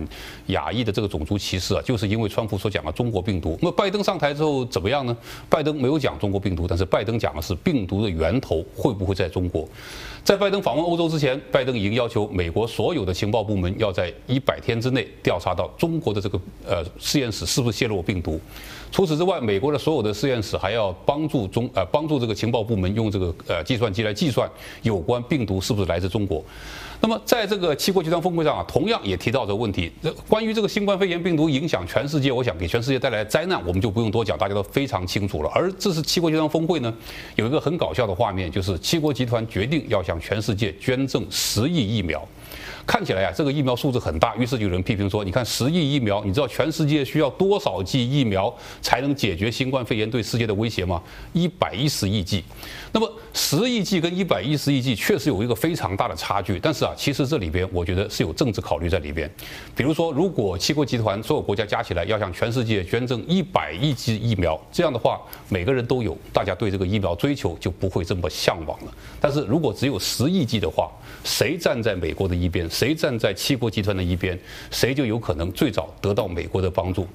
亚裔的这个种族歧视啊，就是因为川普所讲的中国病毒。那么拜登上台之后怎么样呢？拜登没有讲中国病毒，但是拜登讲的是病毒的源头会不会在中国。在拜登访问欧洲之前，拜登已经要求美国所有的情报部门要在100天之内调查到中国的这个实验室是不是泄露病毒。除此之外，美国的所有的实验室还要帮助这个情报部门用这个计算机来计算有关病毒是不是来自中国。那么在这个七国集团峰会上啊，同样也提到这个问题。关于这个新冠肺炎病毒影响全世界，我想给全世界带来灾难，我们就不用多讲，大家都非常清楚了。而这次七国集团峰会呢，有一个很搞笑的画面，就是七国集团决定要向全世界捐赠10亿疫苗。 看起来啊，这个疫苗数字很大，于是就有人批评说：“你看10亿疫苗，你知道全世界需要多少剂疫苗才能解决新冠肺炎对世界的威胁吗？110亿剂。那么10亿剂跟110亿剂确实有一个非常大的差距，但是啊，其实这里边我觉得是有政治考虑在里边。比如说，如果七国集团所有国家加起来要向全世界捐赠100亿剂疫苗，这样的话每个人都有，大家对这个疫苗追求就不会这么向往了。但是如果只有10亿剂的话，谁站在美国的一边？ 谁站在七国集团的一边，谁就有可能最早得到美国的帮助。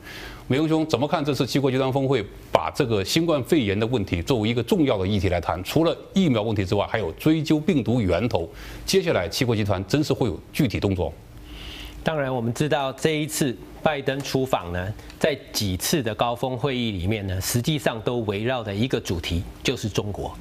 美国兄怎么看这次七国集团峰会把这个新冠肺炎的问题作为一个重要的议题来谈？除了疫苗问题之外，还有追究病毒源头。接下来七国集团真是会有具体动作。当然，我们知道这一次拜登出访呢，在几次的高峰会议里面呢，实际上都围绕的一个主题就是中国。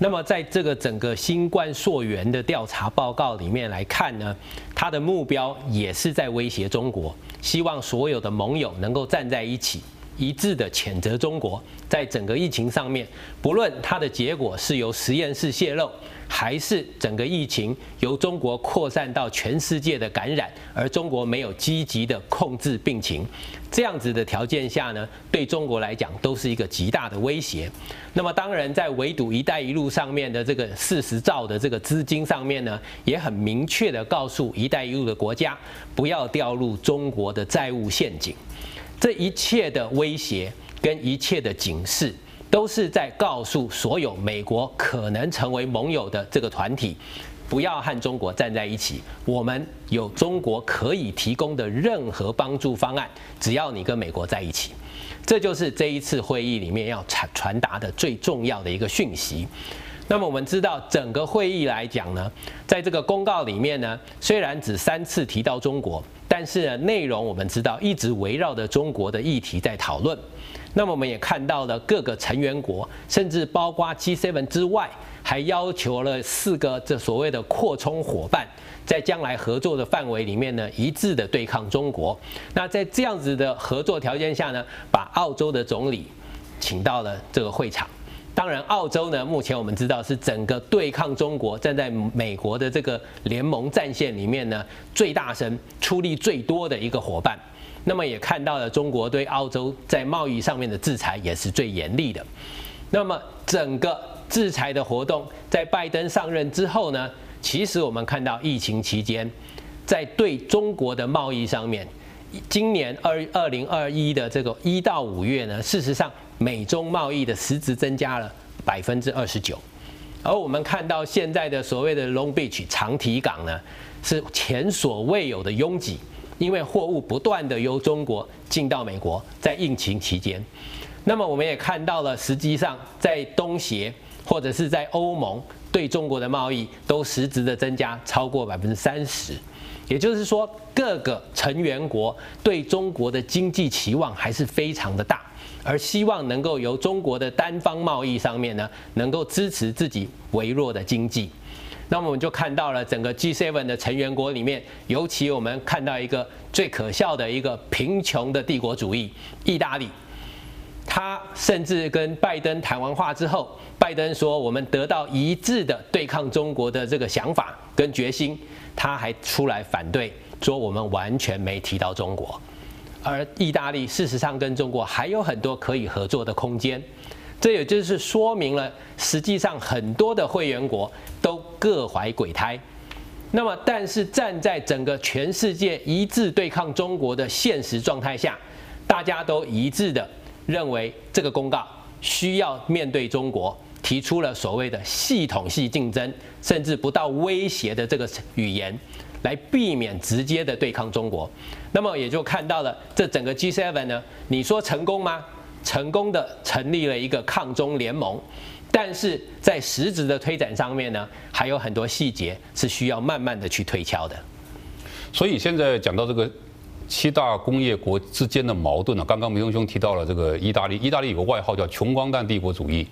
那么，在这个整个新冠溯源的调查报告里面来看呢，它的目标也是在威胁中国，希望所有的盟友能够站在一起，一致的谴责中国在整个疫情上面，不论它的结果是由实验室泄露，还是整个疫情由中国扩散到全世界的感染，而中国没有积极的控制病情。 这样子的条件下呢，对中国来讲都是一个极大的威胁。那么当然，在围堵“一带一路”上面的这个40兆的这个资金上面呢，也很明确的告诉“一带一路”的国家，不要掉入中国的债务陷阱。这一切的威胁跟一切的警示，都是在告诉所有美国可能成为盟友的这个团体。 不要和中国站在一起，我们有中国可以提供的任何帮助方案，只要你跟美国在一起。这就是这一次会议里面要传达的最重要的一个讯息。那么我们知道，整个会议来讲呢，在这个公告里面呢，虽然只3次提到中国，但是呢，内容我们知道一直围绕着中国的议题在讨论。 那么我们也看到了各个成员国，甚至包括 G7 之外，还要求了4个这所谓的扩充伙伴，在将来合作的范围里面呢，一致的对抗中国。那在这样子的合作条件下呢，把澳洲的总理请到了这个会场。 当然，澳洲呢，目前我们知道是整个对抗中国、站在美国的这个联盟战线里面呢，最大声、出力最多的一个伙伴。那么也看到了中国对澳洲在贸易上面的制裁也是最严厉的。那么整个制裁的活动，在拜登上任之后呢，其实我们看到疫情期间，在对中国的贸易上面。 今年2021的这个1到5月呢，事实上美中贸易的实质增加了29%，而我们看到现在的所谓的 Long Beach 长堤港呢，是前所未有的拥挤，因为货物不断的由中国进到美国，在疫情期间，那么我们也看到了，实际上在东协或者是在欧盟对中国的贸易都实质的增加超过30%。 也就是说，各个成员国对中国的经济期望还是非常的大，而希望能够由中国的单方贸易上面呢，能够支持自己微弱的经济。那么我们就看到了整个 G7 的成员国里面，尤其我们看到一个最可笑的一个贫穷的帝国主义——意大利。 他甚至跟拜登谈完话之后，拜登说：“我们得到一致的对抗中国的这个想法跟决心。”他还出来反对说我们完全没提到中国，而意大利事实上跟中国还有很多可以合作的空间。这也就是说明了，实际上很多的会员国都各怀鬼胎。那么，但是站在整个全世界一致对抗中国的现实状态下，大家都一致的认为这个公告需要面对中国，提出了所谓的系统性竞争，甚至不到威胁的这个语言，来避免直接的对抗中国。那么也就看到了这整个 G7 呢，你说成功吗？成功的成立了一个抗中联盟。但是在实质的推展上面呢，还有很多细节是需要慢慢的去推敲的。所以现在讲到这个七大工业国之间的矛盾呢，刚刚明忠兄提到了这个意大利，意大利有个外号叫“穷光蛋帝国主义”。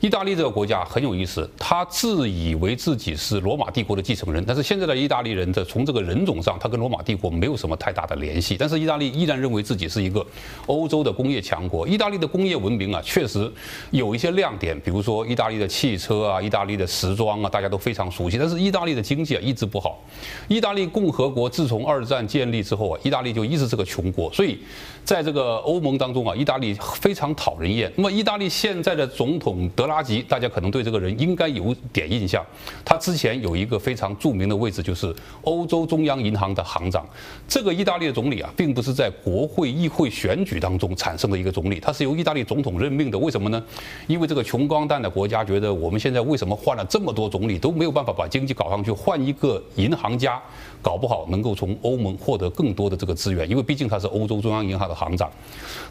意大利这个国家很有意思，他自以为自己是罗马帝国的继承人，但是现在的意大利人的从这个人种上，他跟罗马帝国没有什么太大的联系，但是意大利依然认为自己是一个欧洲的工业强国。意大利的工业文明啊，确实有一些亮点，比如说意大利的汽车啊、意大利的时装啊，大家都非常熟悉。但是意大利的经济啊一直不好。意大利共和国自从二战建立之后啊，意大利就一直是个穷国，所以在这个欧盟当中啊，意大利非常讨人厌。那么，意大利现在的总统德拉吉，大家可能对这个人应该有点印象。他之前有一个非常著名的位置，就是欧洲中央银行的行长。这个意大利的总理啊，并不是在国会议会选举当中产生的一个总理，他是由意大利总统任命的。为什么呢？因为这个穷光蛋的国家觉得我们现在为什么换了这么多总理都没有办法把经济搞上去，换一个银行家，搞不好能够从欧盟获得更多的这个资源，因为毕竟他是欧洲中央银行的行长。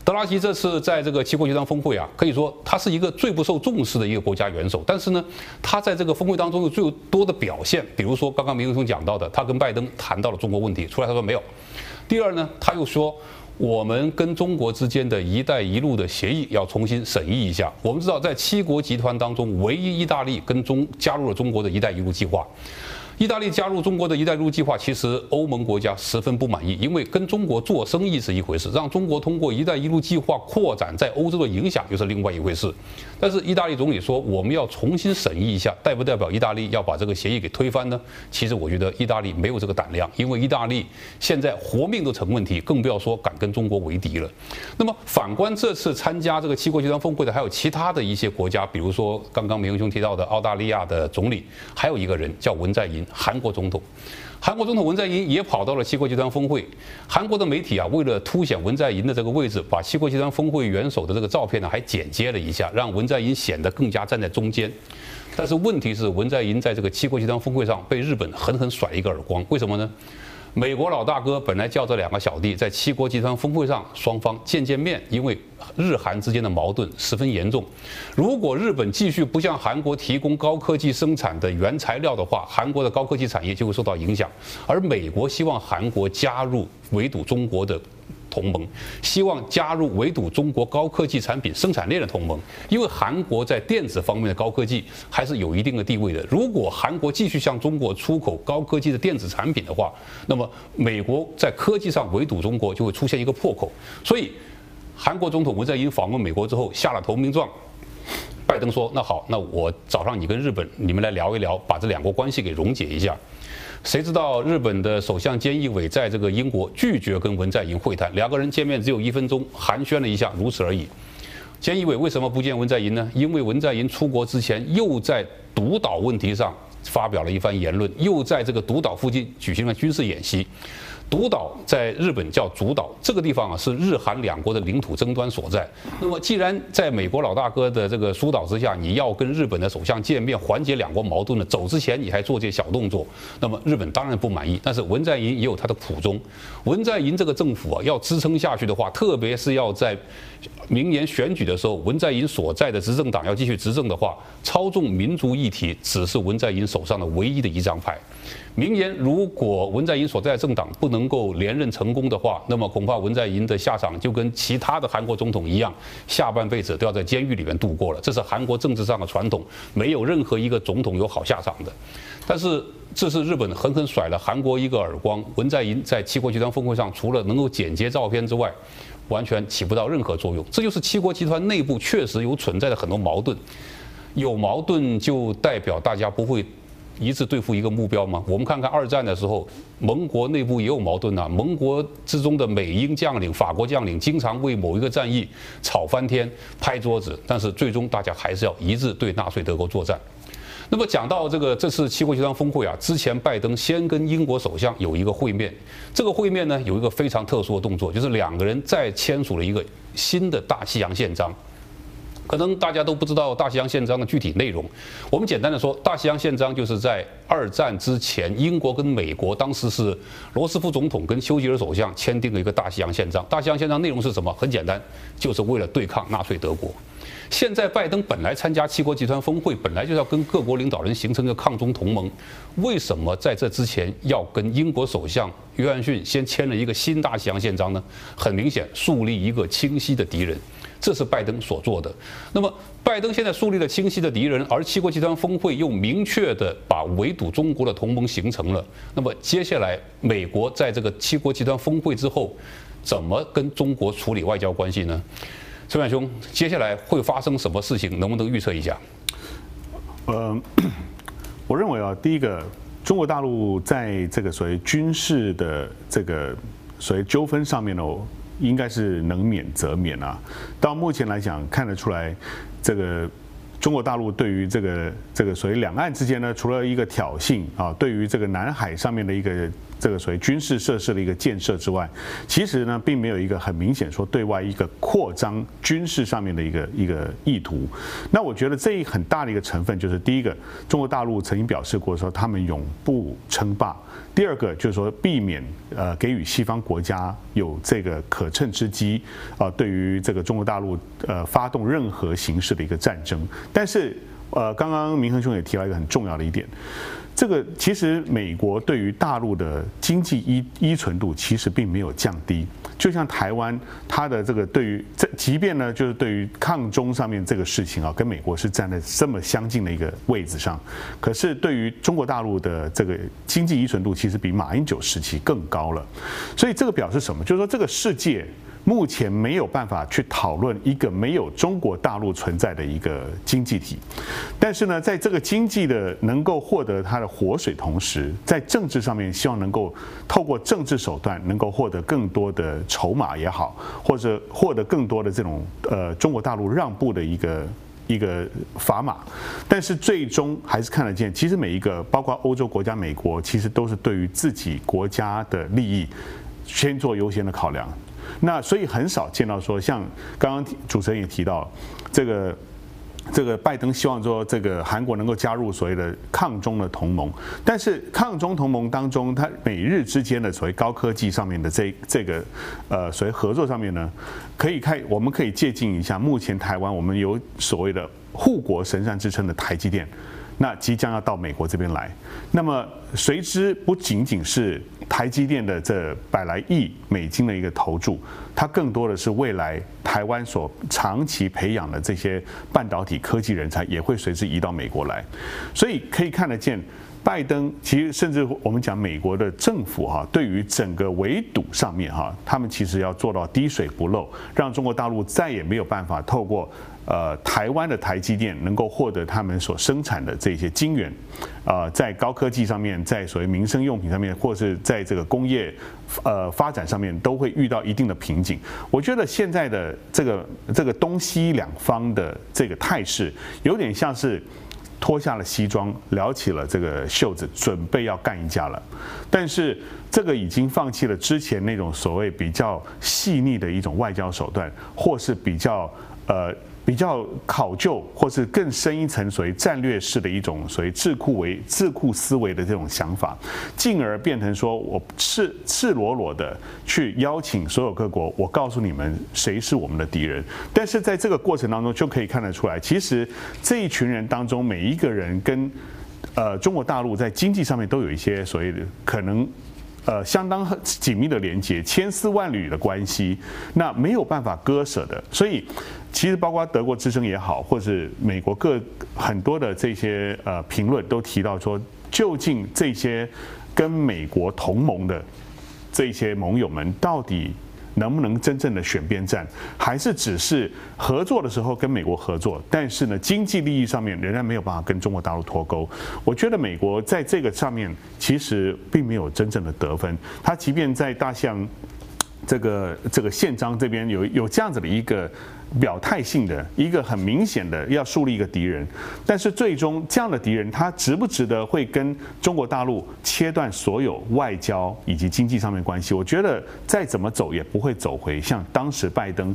德拉吉这次在这个七国集团峰会啊，可以说他是一个最不受重视的一个国家元首，但是呢，他在这个峰会当中有最多的表现，比如说刚刚明忠兄讲到的，他跟拜登谈到了中国问题，出来他说没有。第二呢，他又说，我们跟中国之间的一带一路的协议要重新审议一下。我们知道，在七国集团当中，唯一意大利跟加入了中国的一带一路计划。意大利加入中国的一带一路计划，其实欧盟国家十分不满意，因为跟中国做生意是一回事，让中国通过一带一路计划扩展在欧洲的影响又是另外一回事。但是意大利总理说，我们要重新审议一下，代不代表意大利要把这个协议给推翻呢？其实我觉得意大利没有这个胆量，因为意大利现在活命都成问题，更不要说敢跟中国为敌了。那么反观这次参加这个七国集团峰会的还有其他的一些国家，比如说刚刚明忠兄提到的澳大利亚的总理，还有一个人叫文在寅，韩国总统。韩国总统文在寅也跑到了七国集团峰会。韩国的媒体啊，为了凸显文在寅的这个位置，把七国集团峰会元首的这个照片呢，还剪接了一下，让文在寅显得更加站在中间。但是问题是，文在寅在这个七国集团峰会上被日本狠狠甩一个耳光，为什么呢？美国老大哥本来叫这两个小弟在七国集团峰会上双方见面，因为日韩之间的矛盾十分严重。如果日本继续不向韩国提供高科技生产的原材料的话，韩国的高科技产业就会受到影响。而美国希望韩国加入围堵中国的同盟，希望加入围堵中国高科技产品生产链的同盟，因为韩国在电子方面的高科技还是有一定的地位的。如果韩国继续向中国出口高科技的电子产品的话，那么美国在科技上围堵中国就会出现一个破口。所以，韩国总统文在寅访问美国之后下了投名状。拜登说：“那好，那我找上你跟日本，你们来聊一聊，把这两国关系给溶解一下。”谁知道日本的首相菅义伟在这个英国拒绝跟文在寅会谈，两个人见面只有1分钟，寒暄了一下，如此而已。菅义伟为什么不见文在寅呢？因为文在寅出国之前又在独岛问题上发表了一番言论，又在这个独岛附近举行了军事演习。独岛在日本叫主岛，这个地方啊是日韩两国的领土争端所在。那么，既然在美国老大哥的这个疏导之下，你要跟日本的首相见面，缓解两国矛盾呢，走之前你还做这些小动作，那么日本当然不满意。但是文在寅也有他的苦衷，文在寅这个政府啊，要支撑下去的话，特别是要在明年选举的时候，文在寅所在的执政党要继续执政的话，操纵民族议题只是文在寅手上的唯一的一张牌。明年如果文在寅所在的政党不能够连任成功的话，那么恐怕文在寅的下场就跟其他的韩国总统一样，下半辈子都要在监狱里面度过了。这是韩国政治上的传统，没有任何一个总统有好下场的。但是这是日本狠狠甩了韩国一个耳光。文在寅在七国集团峰会上，除了能够剪接照片之外，完全起不到任何作用。这就是七国集团内部确实有存在的很多矛盾，有矛盾就代表大家不会一致对付一个目标吗？我们看看二战的时候，盟国内部也有矛盾啊。盟国之中的美英将领、法国将领经常为某一个战役吵翻天、拍桌子，但是最终大家还是要一致对纳粹德国作战。那么讲到这次七国集团峰会啊，之前拜登先跟英国首相有一个会面，这个会面呢有一个非常特殊的动作，就是两个人再签署了一个新的大西洋宪章。 可能大家都不知道大西洋宪章的具体内容。我们简单的说，大西洋宪章就是在二战之前，英国跟美国当时是罗斯福总统跟丘吉尔首相签订了一个大西洋宪章。大西洋宪章内容是什么？很简单，就是为了对抗纳粹德国。现在拜登本来参加七国集团峰会，本来就要跟各国领导人形成一个抗中同盟，为什么在这之前要跟英国首相约翰逊先签了一个新大西洋宪章呢？很明显，树立一个清晰的敌人。 这是拜登所做的。那么，拜登现在树立了清晰的敌人，而七国集团峰会又明确的把围堵中国的同盟形成了。那么，接下来美国在这个七国集团峰会之后，怎么跟中国处理外交关系呢？陈远兄，接下来会发生什么事情？能不能预测一下？我认为啊，第一个，中国大陆在这个所谓军事的这个所谓纠纷上面呢。 应该是能免则免啊。到目前来讲，看得出来，这个中国大陆对于这个所谓两岸之间呢，除了一个挑衅啊，对于这个南海上面的一个这个所谓军事设施的一个建设之外，其实呢，并没有一个很明显说对外一个扩张军事上面的一个意图。那我觉得这一很大的一个成分就是，第一个，中国大陆曾经表示过说他们永不称霸。 第二个就是说，避免给予西方国家有这个可乘之机啊，对于这个中国大陆发动任何形式的一个战争。但是刚刚明恒兄也提到一个很重要的一点，这个其实美国对于大陆的经济依存度其实并没有降低。就像台湾，它的这个对于即便呢就是对于抗中上面这个事情啊，跟美国是站在这么相近的一个位置上，可是对于中国大陆的这个经济依存度，其实比马英九时期更高了。所以这个表示什么？就是说这个世界。 目前没有办法去讨论一个没有中国大陆存在的一个经济体，但是呢，在这个经济的能够获得它的活水同时，在政治上面希望能够透过政治手段能够获得更多的筹码也好，或者获得更多的这种中国大陆让步的一个砝码，但是最终还是看得见，其实每一个包括欧洲国家、美国，其实都是对于自己国家的利益先做优先的考量。 那所以很少见到说，像刚刚主持人也提到，这个拜登希望说，这个韩国能够加入所谓的抗中的同盟，但是抗中同盟当中，它美日之间的所谓高科技上面的这个所谓合作上面呢，可以看我们可以借鉴一下，目前台湾我们有所谓的护国神山之称的台积电。 那即将要到美国这边来，那么随之不仅仅是台积电的这100来亿美金的一个投注，它更多的是未来台湾所长期培养的这些半导体科技人才也会随之移到美国来，所以可以看得见。 拜登其实甚至我们讲美国的政府哈，对于整个围堵上面哈，他们其实要做到滴水不漏，让中国大陆再也没有办法透过台湾的台积电能够获得他们所生产的这些晶圆，在高科技上面，在所谓民生用品上面，或是在这个工业发展上面，都会遇到一定的瓶颈。我觉得现在的这个东西两方的这个态势，有点像是。 脱下了西装，撩起了这个袖子，准备要干一架了。但是这个已经放弃了之前那种所谓比较细腻的一种外交手段，或是比较考究，或是更深一层所谓战略式的一种所谓智库思维的这种想法，进而变成说我赤裸裸的去邀请所有各国，我告诉你们谁是我们的敌人。但是在这个过程当中，就可以看得出来，其实这一群人当中，每一个人跟中国大陆在经济上面都有一些所谓的可能。 相当紧密的连接，千丝万缕的关系，那没有办法割舍的。所以，其实包括德国之声也好，或是美国很多的这些评论都提到说，究竟这些跟美国同盟的这些盟友们到底能不能真正的选边站，还是只是合作的时候跟美国合作，但是呢，经济利益上面仍然没有办法跟中国大陆脱钩。我觉得美国在这个上面其实并没有真正的得分，它即便在大西洋这个宪章这边有这样子的一个表态性的一个很明显的要树立一个敌人，但是最终这样的敌人他值不值得会跟中国大陆切断所有外交以及经济上面关系？我觉得再怎么走也不会走回像当时拜登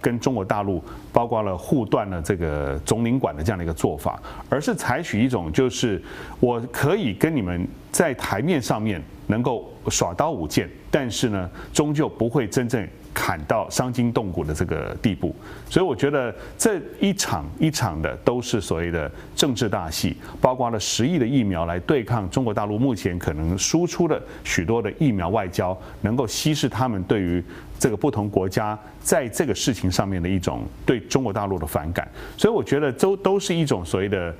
跟中国大陆包括了互断了这个总领馆的这样的一个做法，而是采取一种就是我可以跟你们在台面上面能够耍刀舞剑，但是呢，终究不会真正砍到伤筋动骨的这个地步，所以我觉得这一场一场的都是所谓的政治大戏，包括了10亿的疫苗来对抗中国大陆目前可能输出的许多的疫苗外交，能够稀释他们对于这个不同国家在这个事情上面的一种对中国大陆的反感，所以我觉得都是一种所谓的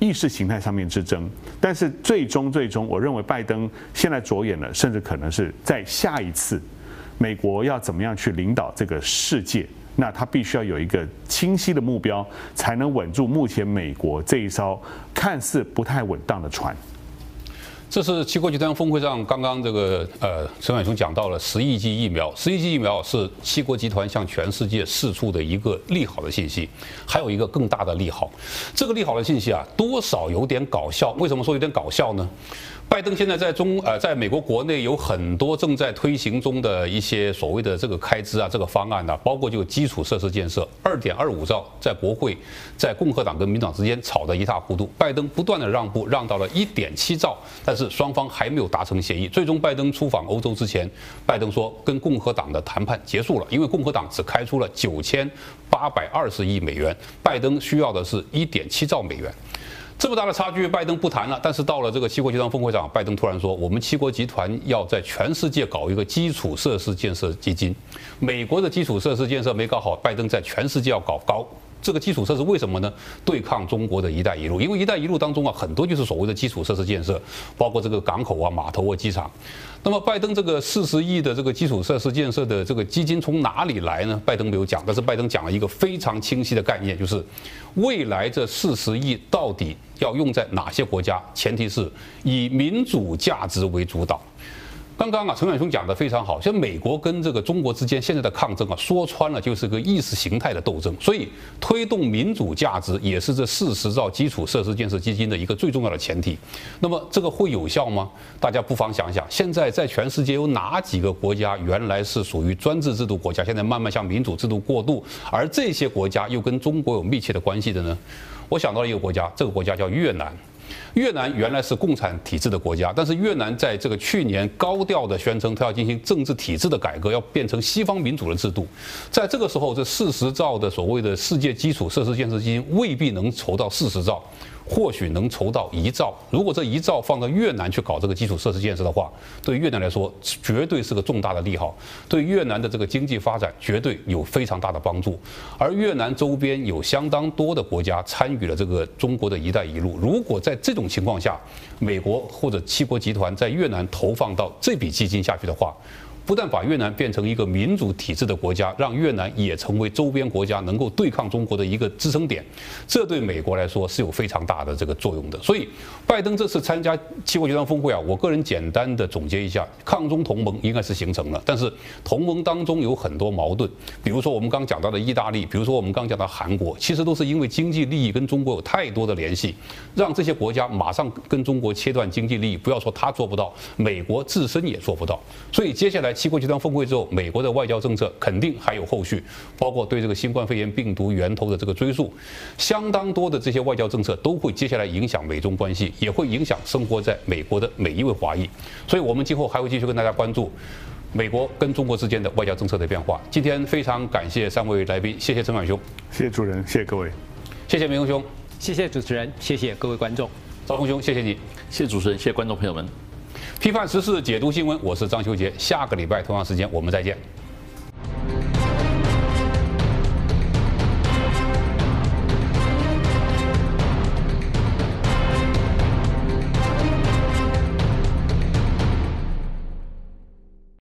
意识形态上面之争，但是最终，我认为拜登现在着眼了，甚至可能是在下一次。美国要怎么样去领导这个世界？那他必须要有一个清晰的目标，才能稳住目前美国这一艘看似不太稳当的船。这是7国集团峰会上刚刚这个陈远雄讲到了10亿剂疫苗，10亿剂疫苗是7国集团向全世界释出的一个利好的信息，还有一个更大的利好。这个利好的信息啊，多少有点搞笑。为什么说有点搞笑呢？拜登现在在美国国内有很多正在推行中的一些所谓的这个开支啊，这个方案啊，包括就基础设施建设2.25兆，在国会在共和党跟民主党之间吵得一塌糊涂，拜登不断的让步，让到了1.7兆，但是双方还没有达成协议。最终拜登出访欧洲之前，拜登说跟共和党的谈判结束了，因为共和党只开出了9820亿美元，拜登需要的是1.7兆美元。这么大的差距，拜登不谈了。但是到了这个7国集团峰会上，拜登突然说，我们7国集团要在全世界搞一个基础设施建设基金。美国的基础设施建设没搞好，拜登在全世界要搞这个基础设施，为什么呢？对抗中国的一带一路，因为一带一路当中啊，很多就是所谓的基础设施建设，包括这个港口啊、码头啊、机场。那么拜登这个40亿的这个基础设施建设的这个基金从哪里来呢？拜登没有讲，但是拜登讲了一个非常清晰的概念，就是未来这40亿到底要用在哪些国家？前提是以民主价值为主导。刚刚啊，陈远雄讲得非常好，像美国跟这个中国之间现在的抗争啊，说穿了就是个意识形态的斗争，所以推动民主价值也是这40兆基础设施建设基金的一个最重要的前提。那么这个会有效吗？大家不妨想想，现在在全世界有哪几个国家原来是属于专制制度国家，现在慢慢向民主制度过渡，而这些国家又跟中国有密切的关系的呢？我想到了一个国家，这个国家叫越南。越南原来是共产体制的国家，但是越南在这个去年高调的宣称，它要进行政治体制的改革，要变成西方民主的制度。在这个时候，这40兆的所谓的世界基础设施建设基金未必能筹到40兆，或许能筹到1兆。如果这1兆放到越南去搞这个基础设施建设的话，对越南来说绝对是个重大的利好，对越南的这个经济发展绝对有非常大的帮助。而越南周边有相当多的国家参与了这个中国的一带一路，如果在这种情况下，美国或者7国集团在越南投放到这笔基金下去的话，不但把越南变成一个民主体制的国家，让越南也成为周边国家能够对抗中国的一个支撑点，这对美国来说是有非常大的这个作用的。所以，拜登这次参加7国集团峰会啊，我个人简单的总结一下，抗中同盟应该是形成了，但是同盟当中有很多矛盾，比如说我们刚讲到的意大利，比如说我们刚讲到韩国，其实都是因为经济利益跟中国有太多的联系，让这些国家马上跟中国切断经济利益，不要说他做不到，美国自身也做不到。所以接下来，7国集团峰会之后，美国的外交政策肯定还有后续，包括对这个新冠肺炎病毒源头的这个追溯，相当多的这些外交政策都会接下来影响美中关系，也会影响生活在美国的每一位华裔。所以我们今后还会继续跟大家关注美国跟中国之间的外交政策的变化。今天非常感谢3位来宾，谢谢陈远雄，谢谢主持人，谢谢各位，谢谢明宏兄，谢谢主持人，谢谢各位观众，赵峰兄，谢谢你，谢谢主持人，谢谢观众朋友们。批判时事，解读新闻，我是张修杰。下个礼拜同样时间我们再见。